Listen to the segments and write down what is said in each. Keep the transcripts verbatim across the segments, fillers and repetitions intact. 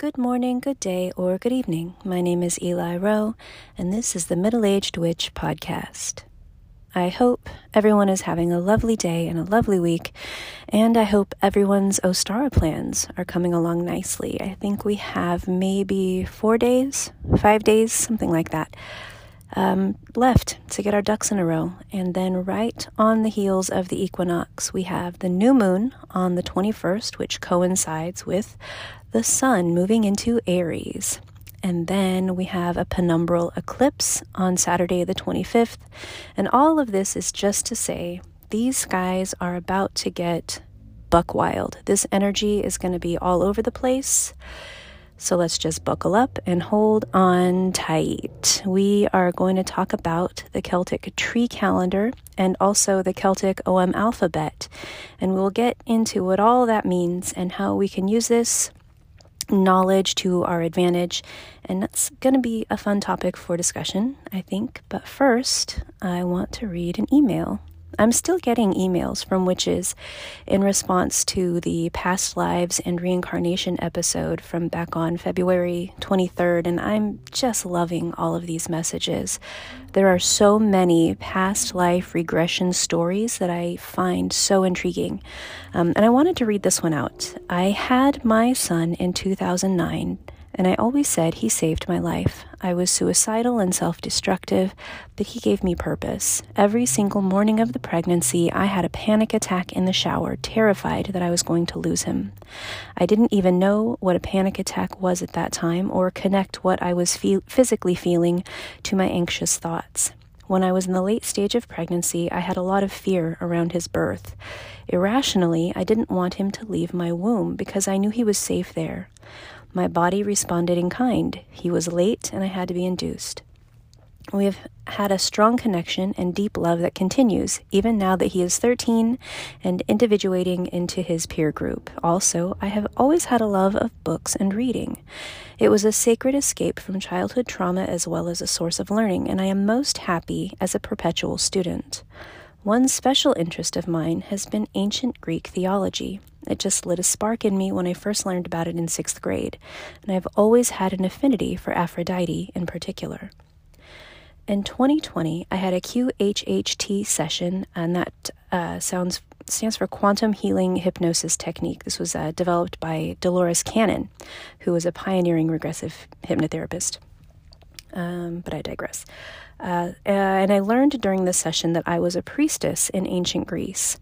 Good morning, good day, or good evening. My name is Eli Rowe, and this is the Middle-Aged Witch Podcast. I hope everyone is having a lovely day and a lovely week, and I hope everyone's Ostara plans are coming along nicely. I think we have maybe four days, five days, something like that, um, left to get our ducks in a row. And then right on the heels of the equinox, we have the new moon on the twenty-first, which coincides with the sun moving into Aries. And then we have a penumbral eclipse on Saturday the twenty-fifth. And all of this is just to say these skies are about to get buck wild. This energy is going to be all over the place. So let's just buckle up and hold on tight. We are going to talk about the Celtic tree calendar and also the Celtic Ogham alphabet. And we'll get into what all that means and how we can use this knowledge to our advantage, and that's going to be a fun topic for discussion, I think. But first, I want to read an email. I'm still getting emails from witches in response to the past lives and reincarnation episode from back on February twenty-third, and I'm just loving all of these messages. There are so many past life regression stories that I find so intriguing, um, and I wanted to read this one out. I had my son in two thousand nine, and I always said he saved my life. I was suicidal and self-destructive, but he gave me purpose. Every single morning of the pregnancy, I had a panic attack in the shower, terrified that I was going to lose him. I didn't even know what a panic attack was at that time or connect what I was fe- physically feeling to my anxious thoughts. When I was in the late stage of pregnancy, I had a lot of fear around his birth. Irrationally, I didn't want him to leave my womb because I knew he was safe there. My body responded in kind. He was late and I had to be induced. We have had a strong connection and deep love that continues, even now that he is thirteen and individuating into his peer group. Also, I have always had a love of books and reading. It was a sacred escape from childhood trauma as well as a source of learning, and I am most happy as a perpetual student. One special interest of mine has been ancient Greek theology. It just lit a spark in me when I first learned about it in sixth grade, and I've always had an affinity for Aphrodite in particular. In twenty twenty, I had a Q H H T session, and that uh, sounds stands for Quantum Healing Hypnosis Technique. This was uh, developed by Dolores Cannon, who was a pioneering regressive hypnotherapist. Um, but I digress. Uh, and I learned during this session that I was a priestess in ancient Greece.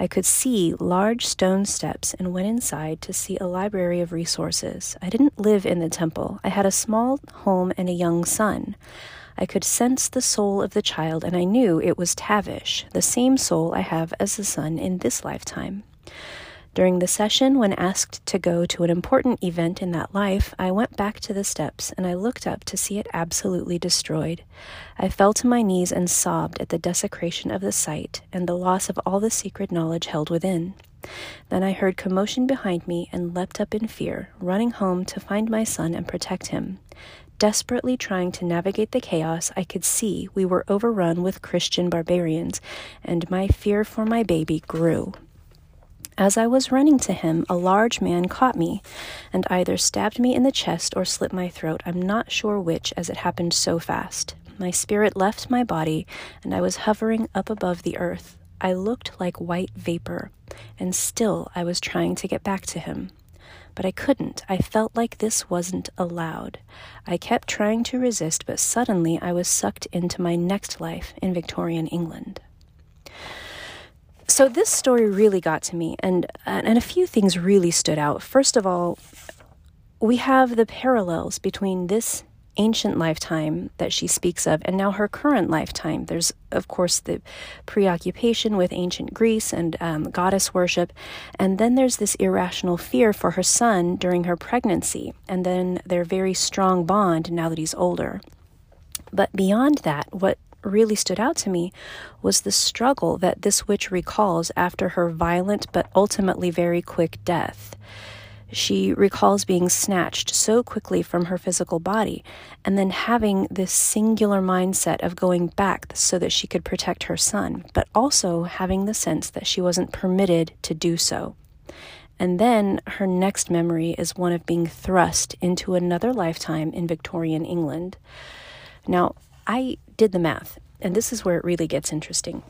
I could see large stone steps and went inside to see a library of resources. I didn't live in the temple. I had a small home and a young son. I could sense the soul of the child, and I knew it was Tavish, the same soul I have as the son in this lifetime. During the session, when asked to go to an important event in that life, I went back to the steps and I looked up to see it absolutely destroyed. I fell to my knees and sobbed at the desecration of the site and the loss of all the sacred knowledge held within. Then I heard commotion behind me and leapt up in fear, running home to find my son and protect him. Desperately trying to navigate the chaos, I could see we were overrun with Christian barbarians, and my fear for my baby grew. As I was running to him, a large man caught me and either stabbed me in the chest or slit my throat. I'm not sure which, as it happened so fast. My spirit left my body, and I was hovering up above the earth. I looked like white vapor, and still I was trying to get back to him. But I couldn't. I felt like this wasn't allowed. I kept trying to resist, but suddenly I was sucked into my next life in Victorian England. So this story really got to me, and, and a few things really stood out. First of all, we have the parallels between this ancient lifetime that she speaks of and now her current lifetime. There's, of course, the preoccupation with ancient Greece and um, goddess worship, and then there's this irrational fear for her son during her pregnancy, and then their very strong bond now that he's older. But beyond that, what really stood out to me was the struggle that this witch recalls after her violent but ultimately very quick death. She recalls being snatched so quickly from her physical body and then having this singular mindset of going back so that she could protect her son, but also having the sense that she wasn't permitted to do so. And then her next memory is one of being thrust into another lifetime in Victorian England. Now, I did the math, and this is where it really gets interesting.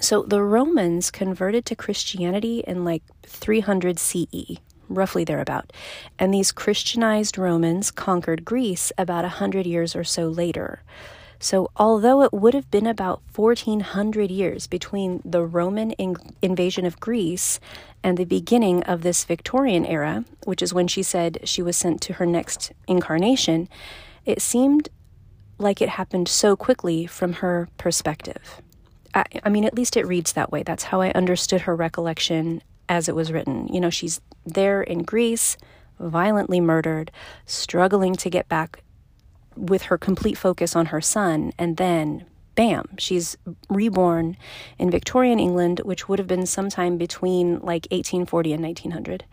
So the Romans converted to Christianity in like three hundred C E, roughly thereabout. And these Christianized Romans conquered Greece about one hundred years or so later. So although it would have been about fourteen hundred years between the Roman in- invasion of Greece and the beginning of this Victorian era, which is when she said she was sent to her next incarnation, it seemed like it happened so quickly from her perspective. I, I mean, at least it reads that way. That's how I understood her recollection as it was written. You know, she's there in Greece, violently murdered, struggling to get back with her complete focus on her son, and then, bam, she's reborn in Victorian England, which would have been sometime between like eighteen forty and nineteen hundred.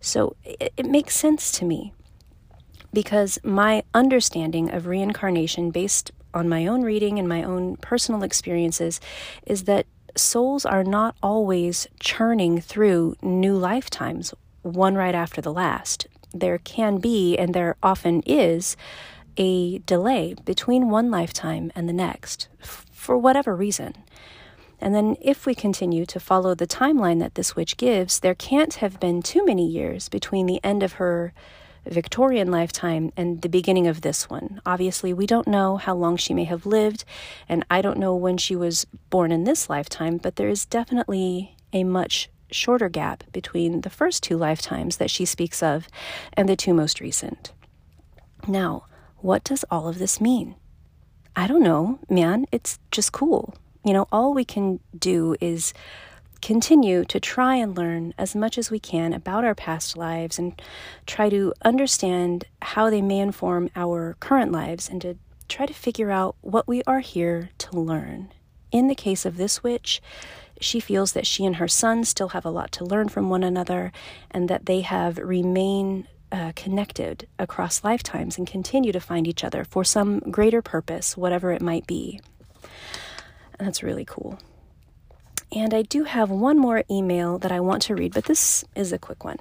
So it, it makes sense to me, because my understanding of reincarnation, based on my own reading and my own personal experiences, is that souls are not always churning through new lifetimes, one right after the last. There can be, and there often is, a delay between one lifetime and the next, f- for whatever reason. And then if we continue to follow the timeline that this witch gives, there can't have been too many years between the end of her Victorian lifetime and the beginning of this one. Obviously, we don't know how long she may have lived, and I don't know when she was born in this lifetime, but there is definitely a much shorter gap between the first two lifetimes that she speaks of and the two most recent. Now, what does all of this mean? I don't know, man. It's just cool. You know, all we can do is continue to try and learn as much as we can about our past lives and try to understand how they may inform our current lives and to try to figure out what we are here to learn. In the case of this witch, she feels that she and her son still have a lot to learn from one another and that they have remained Uh, connected across lifetimes and continue to find each other for some greater purpose, whatever it might be. And that's really cool. And I do have one more email that I want to read, but this is a quick one.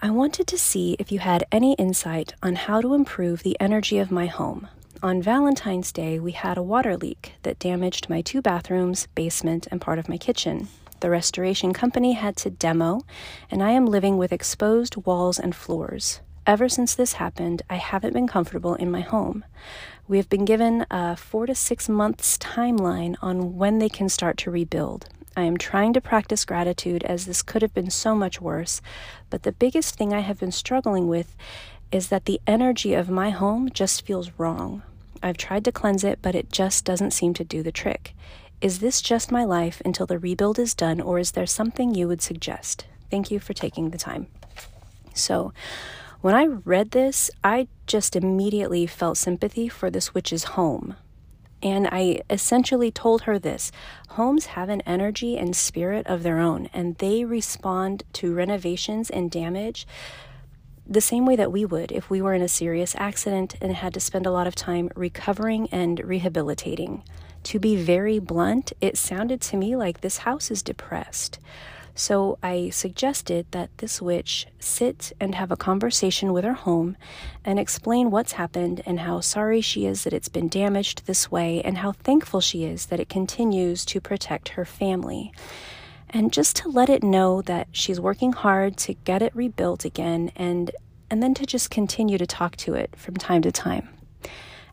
I wanted to see if you had any insight on how to improve the energy of my home. On Valentine's Day, we had a water leak that damaged my two bathrooms, basement, and part of my kitchen. The restoration company had to demo, and I am living with exposed walls and floors. Ever since this happened, I haven't been comfortable in my home. We have been given a four to six months timeline on when they can start to rebuild. I am trying to practice gratitude, as this could have been so much worse, but the biggest thing I have been struggling with is that the energy of my home just feels wrong. I've tried to cleanse it, but it just doesn't seem to do the trick. Is this just my life until the rebuild is done, or is there something you would suggest? Thank you for taking the time. So when I read this, I just immediately felt sympathy for this witch's home. And I essentially told her this: homes have an energy and spirit of their own, and they respond to renovations and damage the same way that we would if we were in a serious accident and had to spend a lot of time recovering and rehabilitating. To be very blunt, it sounded to me like this house is depressed. So I suggested that this witch sit and have a conversation with her home and explain what's happened and how sorry she is that it's been damaged this way and how thankful she is that it continues to protect her family. And just to let it know that she's working hard to get it rebuilt again, and, and then to just continue to talk to it from time to time.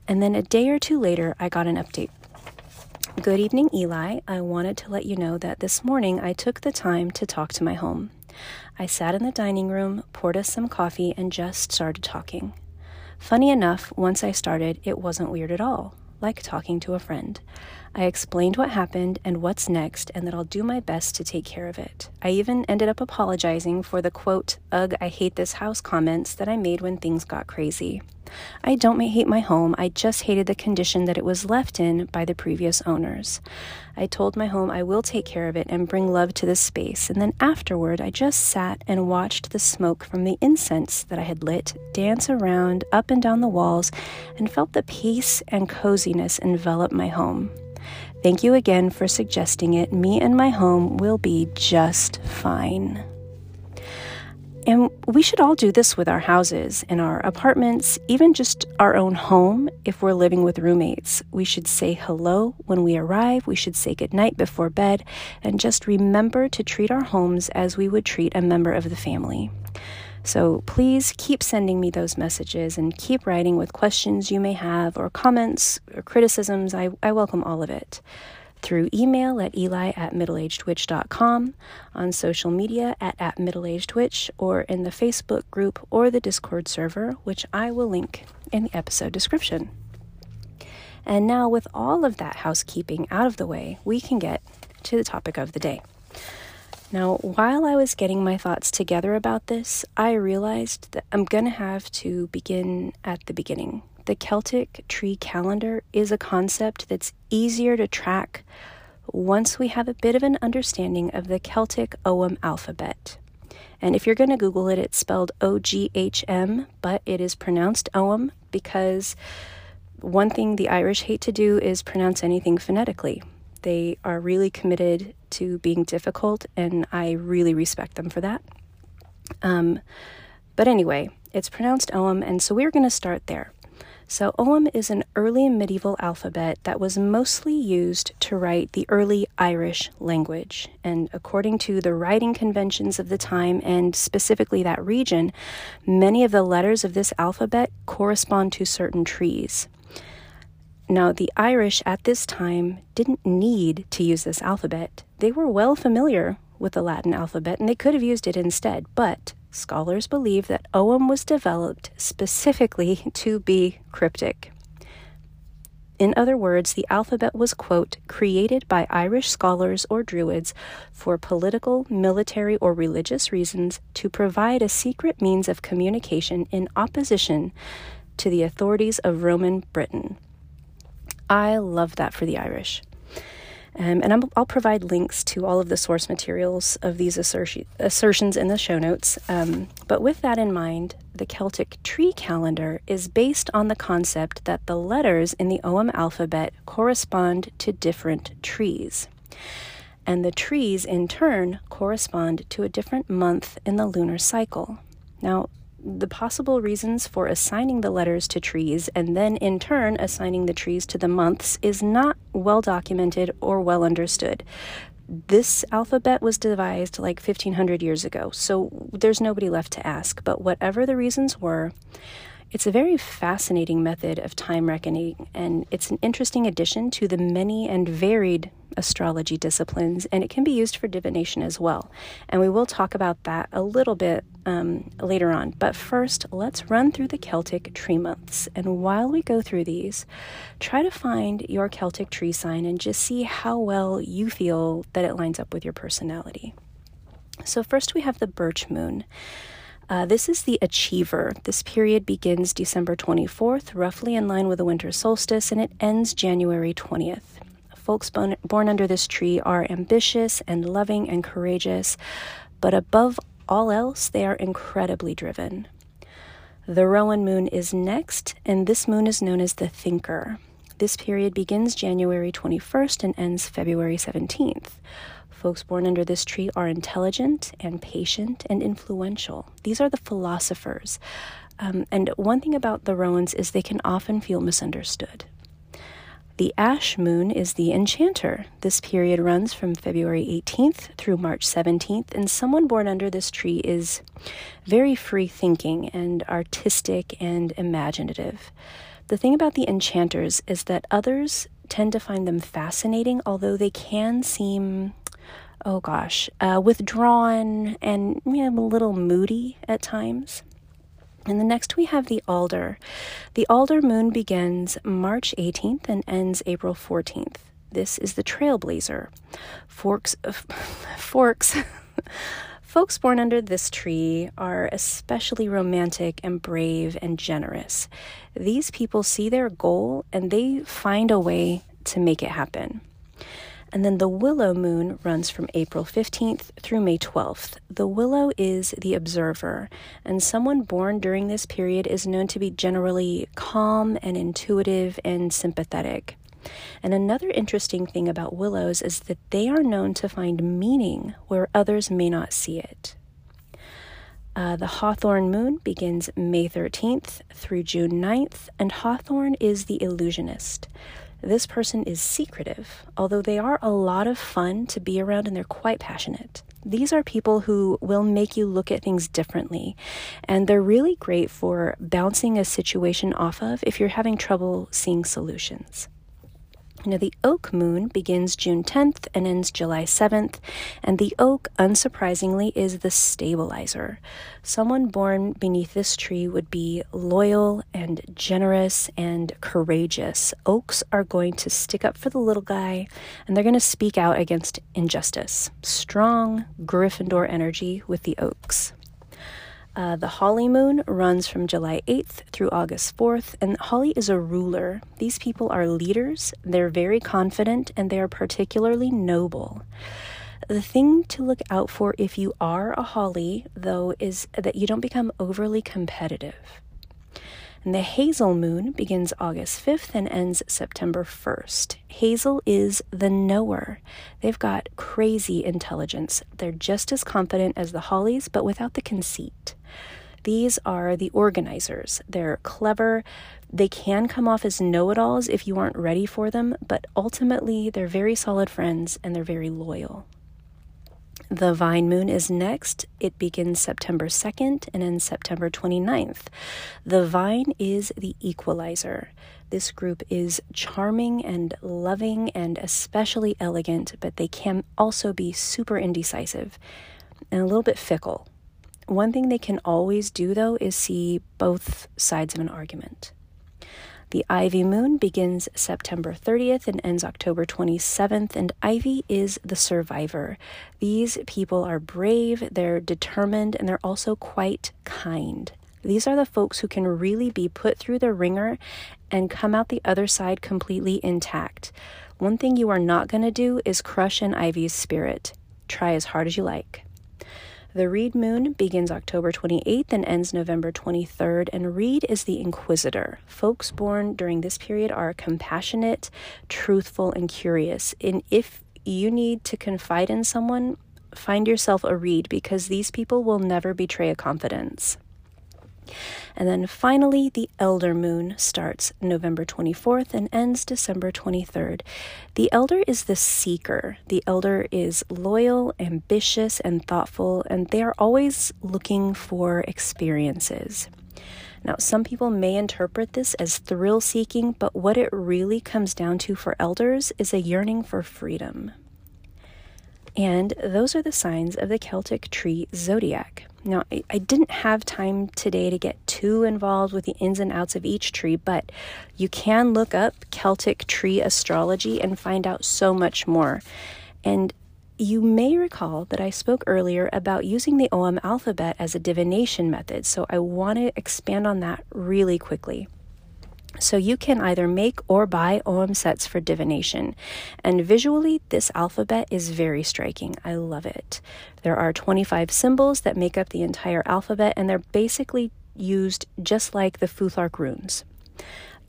And then a day or two later, I got an update. Good evening, Eli. I wanted to let you know that this morning I took the time to talk to my home. I sat in the dining room, poured us some coffee, and just started talking. Funny enough, once I started, it wasn't weird at all, like talking to a friend. I explained what happened and what's next, and that I'll do my best to take care of it. I even ended up apologizing for the quote, "Ugh, I hate this house" comments that I made when things got crazy. I don't hate my home, I just hated the condition that it was left in by the previous owners. I told my home I will take care of it and bring love to this space, and then afterward I just sat and watched the smoke from the incense that I had lit dance around up and down the walls and felt the peace and coziness envelop my home. Thank you again for suggesting it. Me and my home will be just fine. And we should all do this with our houses and our apartments, even just our own home if we're living with roommates. We should say hello when we arrive. We should say goodnight before bed, and just remember to treat our homes as we would treat a member of the family. So please keep sending me those messages and keep writing with questions you may have, or comments or criticisms. I, I welcome all of it. Through email at eli at middleagedwitch.com, on social media at, at middleagedwitch, or in the Facebook group or the Discord server, which I will link in the episode description. And now, with all of that housekeeping out of the way, we can get to the topic of the day. Now, while I was getting my thoughts together about this, I realized that I'm going to have to begin at the beginning. The Celtic tree calendar is a concept that's easier to track once we have a bit of an understanding of the Celtic Ogham alphabet. And if you're going to Google it, it's spelled O G H M, but it is pronounced Ogham, because one thing the Irish hate to do is pronounce anything phonetically. They are really committed to being difficult, and I really respect them for that. Um, but anyway, it's pronounced Ogham, and so we're going to start there. So Ogham is an early medieval alphabet that was mostly used to write the early Irish language. And according to the writing conventions of the time, and specifically that region, many of the letters of this alphabet correspond to certain trees. Now, the Irish at this time didn't need to use this alphabet. They were well familiar with the Latin alphabet, and they could have used it instead, but scholars believe that Ogham was developed specifically to be cryptic. In other words, the alphabet was, quote, created by Irish scholars or druids for political, military, or religious reasons to provide a secret means of communication in opposition to the authorities of Roman Britain. I love that for the Irish. Um, and I'm, I'll provide links to all of the source materials of these asserti- assertions in the show notes. Um, but with that in mind, the Celtic tree calendar is based on the concept that the letters in the Ogham alphabet correspond to different trees. And the trees, in turn, correspond to a different month in the lunar cycle. Now, the possible reasons for assigning the letters to trees and then in turn assigning the trees to the months is not well documented or well understood. This alphabet was devised like fifteen hundred years ago, so there's nobody left to ask. But whatever the reasons were, it's a very fascinating method of time reckoning, and it's an interesting addition to the many and varied astrology disciplines, and it can be used for divination as well. And we will talk about that a little bit um, later on. But first, let's run through the Celtic tree months. And while we go through these, try to find your Celtic tree sign and just see how well you feel that it lines up with your personality. So first we have the Birch Moon. Uh, this is the Achiever. This period begins December twenty-fourth, roughly in line with the winter solstice, and it ends January twentieth. Folks born, born under this tree are ambitious and loving and courageous, but above all else, they are incredibly driven. The Rowan Moon is next, and this moon is known as the Thinker. This period begins January twenty-first and ends February seventeenth. Folks born under this tree are intelligent and patient and influential. These are the philosophers. Um, and one thing about the Rowans is they can often feel misunderstood. The Ash Moon is the Enchanter. This period runs from February eighteenth through March seventeenth, and someone born under this tree is very free-thinking and artistic and imaginative. The thing about the Enchanters is that others tend to find them fascinating, although they can seem... oh gosh, uh, withdrawn and you know, a little moody at times. And the next we have the Alder. The Alder Moon begins March eighteenth and ends April fourteenth. This is the Trailblazer. Forks, uh, forks. Folks born under this tree are especially romantic and brave and generous. These people see their goal and they find a way to make it happen. And then the Willow Moon runs from April fifteenth through May twelfth. The Willow is the Observer, and someone born during this period is known to be generally calm and intuitive and sympathetic. And another interesting thing about willows is that they are known to find meaning where others may not see it. Uh, the Hawthorn moon begins May thirteenth through June ninth, and Hawthorn is the illusionist. This person is secretive, although they are a lot of fun to be around and they're quite passionate. These are people who will make you look at things differently, and they're really great for bouncing a situation off of if you're having trouble seeing solutions. Now, the oak moon begins June tenth and ends July seventh, and the oak, unsurprisingly, is the stabilizer. Someone born beneath this tree would be loyal and generous and courageous. Oaks are going to stick up for the little guy, and they're going to speak out against injustice. Strong Gryffindor energy with the oaks. Uh, the holly moon runs from July eighth through August fourth, and holly is a ruler. These people are leaders, they're very confident, and they are particularly noble. The thing to look out for if you are a holly, though, is that you don't become overly competitive. And the hazel moon begins August fifth and ends September first. Hazel is the knower. They've got crazy intelligence. They're just as confident as the hollies, but without the conceit. These are the organizers. They're clever. They can come off as know-it-alls if you aren't ready for them, but ultimately they're very solid friends and they're very loyal. The vine moon is next. It begins September second and ends September twenty-ninth. The vine is the equalizer. This group is charming and loving and especially elegant, but they can also be super indecisive and a little bit fickle. One thing they can always do, though, is see both sides of an argument. The ivy moon begins September thirtieth and ends October twenty-seventh, and ivy is the survivor. These people are brave, they're determined, and they're also quite kind. These are the folks who can really be put through the ringer and come out the other side completely intact. One thing you are not going to do is crush an ivy's spirit. Try as hard as you like. The reed moon begins October twenty-eighth and ends November twenty-third, and reed is the inquisitor. Folks born during this period are compassionate, truthful, and curious. And if you need to confide in someone, find yourself a reed, because these people will never betray a confidence. And then finally, the elder moon starts November twenty-fourth and ends December twenty-third. The elder is the seeker. The elder is loyal, ambitious, and thoughtful, and they are always looking for experiences. Now, some people may interpret this as thrill-seeking, but what it really comes down to for elders is a yearning for freedom. And those are the signs of the Celtic tree zodiac. Now, I, I didn't have time today to get too involved with the ins and outs of each tree, but you can look up Celtic tree astrology and find out so much more. And you may recall that I spoke earlier about using the Ogham alphabet as a divination method, so I want to expand on that really quickly. So you can either make or buy Ogham sets for divination. And visually, this alphabet is very striking. I love it. There are twenty-five symbols that make up the entire alphabet, and they're basically used just like the Futhark runes.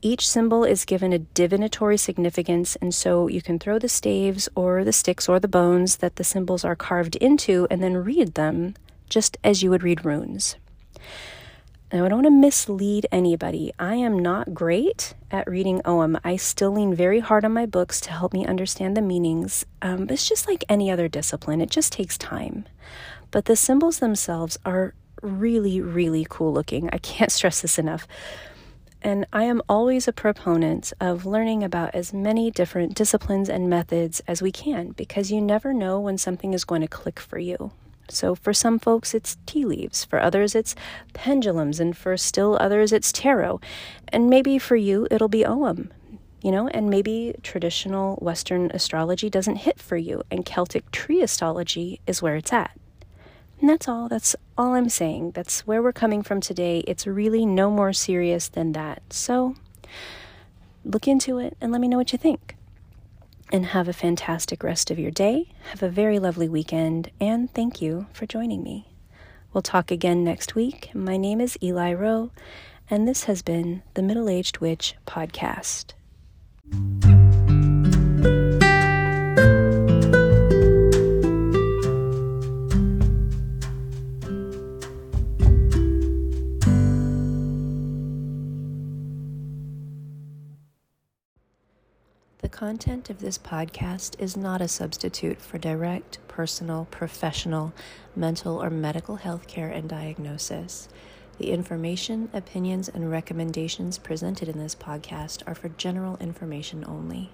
Each symbol is given a divinatory significance, and so you can throw the staves or the sticks or the bones that the symbols are carved into and then read them just as you would read runes. Now, I don't want to mislead anybody. I am not great at reading Ogham. I still lean very hard on my books to help me understand the meanings. Um, but it's just like any other discipline. It just takes time. But the symbols themselves are really, really cool looking. I can't stress this enough. And I am always a proponent of learning about as many different disciplines and methods as we can, because you never know when something is going to click for you. So for some folks, it's tea leaves. For others, it's pendulums. And for still others, it's tarot. And maybe for you, it'll be Ogham, you know, and maybe traditional Western astrology doesn't hit for you. And Celtic tree astrology is where it's at. And that's all. That's all I'm saying. That's where we're coming from today. It's really no more serious than that. So look into it and let me know what you think. And have a fantastic rest of your day. Have a very lovely weekend, and thank you for joining me. We'll talk again next week. My name is Eli Rowe, and this has been the Middle-Aged Witch Podcast. The content of this podcast is not a substitute for direct, personal, professional, mental, or medical health care and diagnosis. The information, opinions, and recommendations presented in this podcast are for general information only.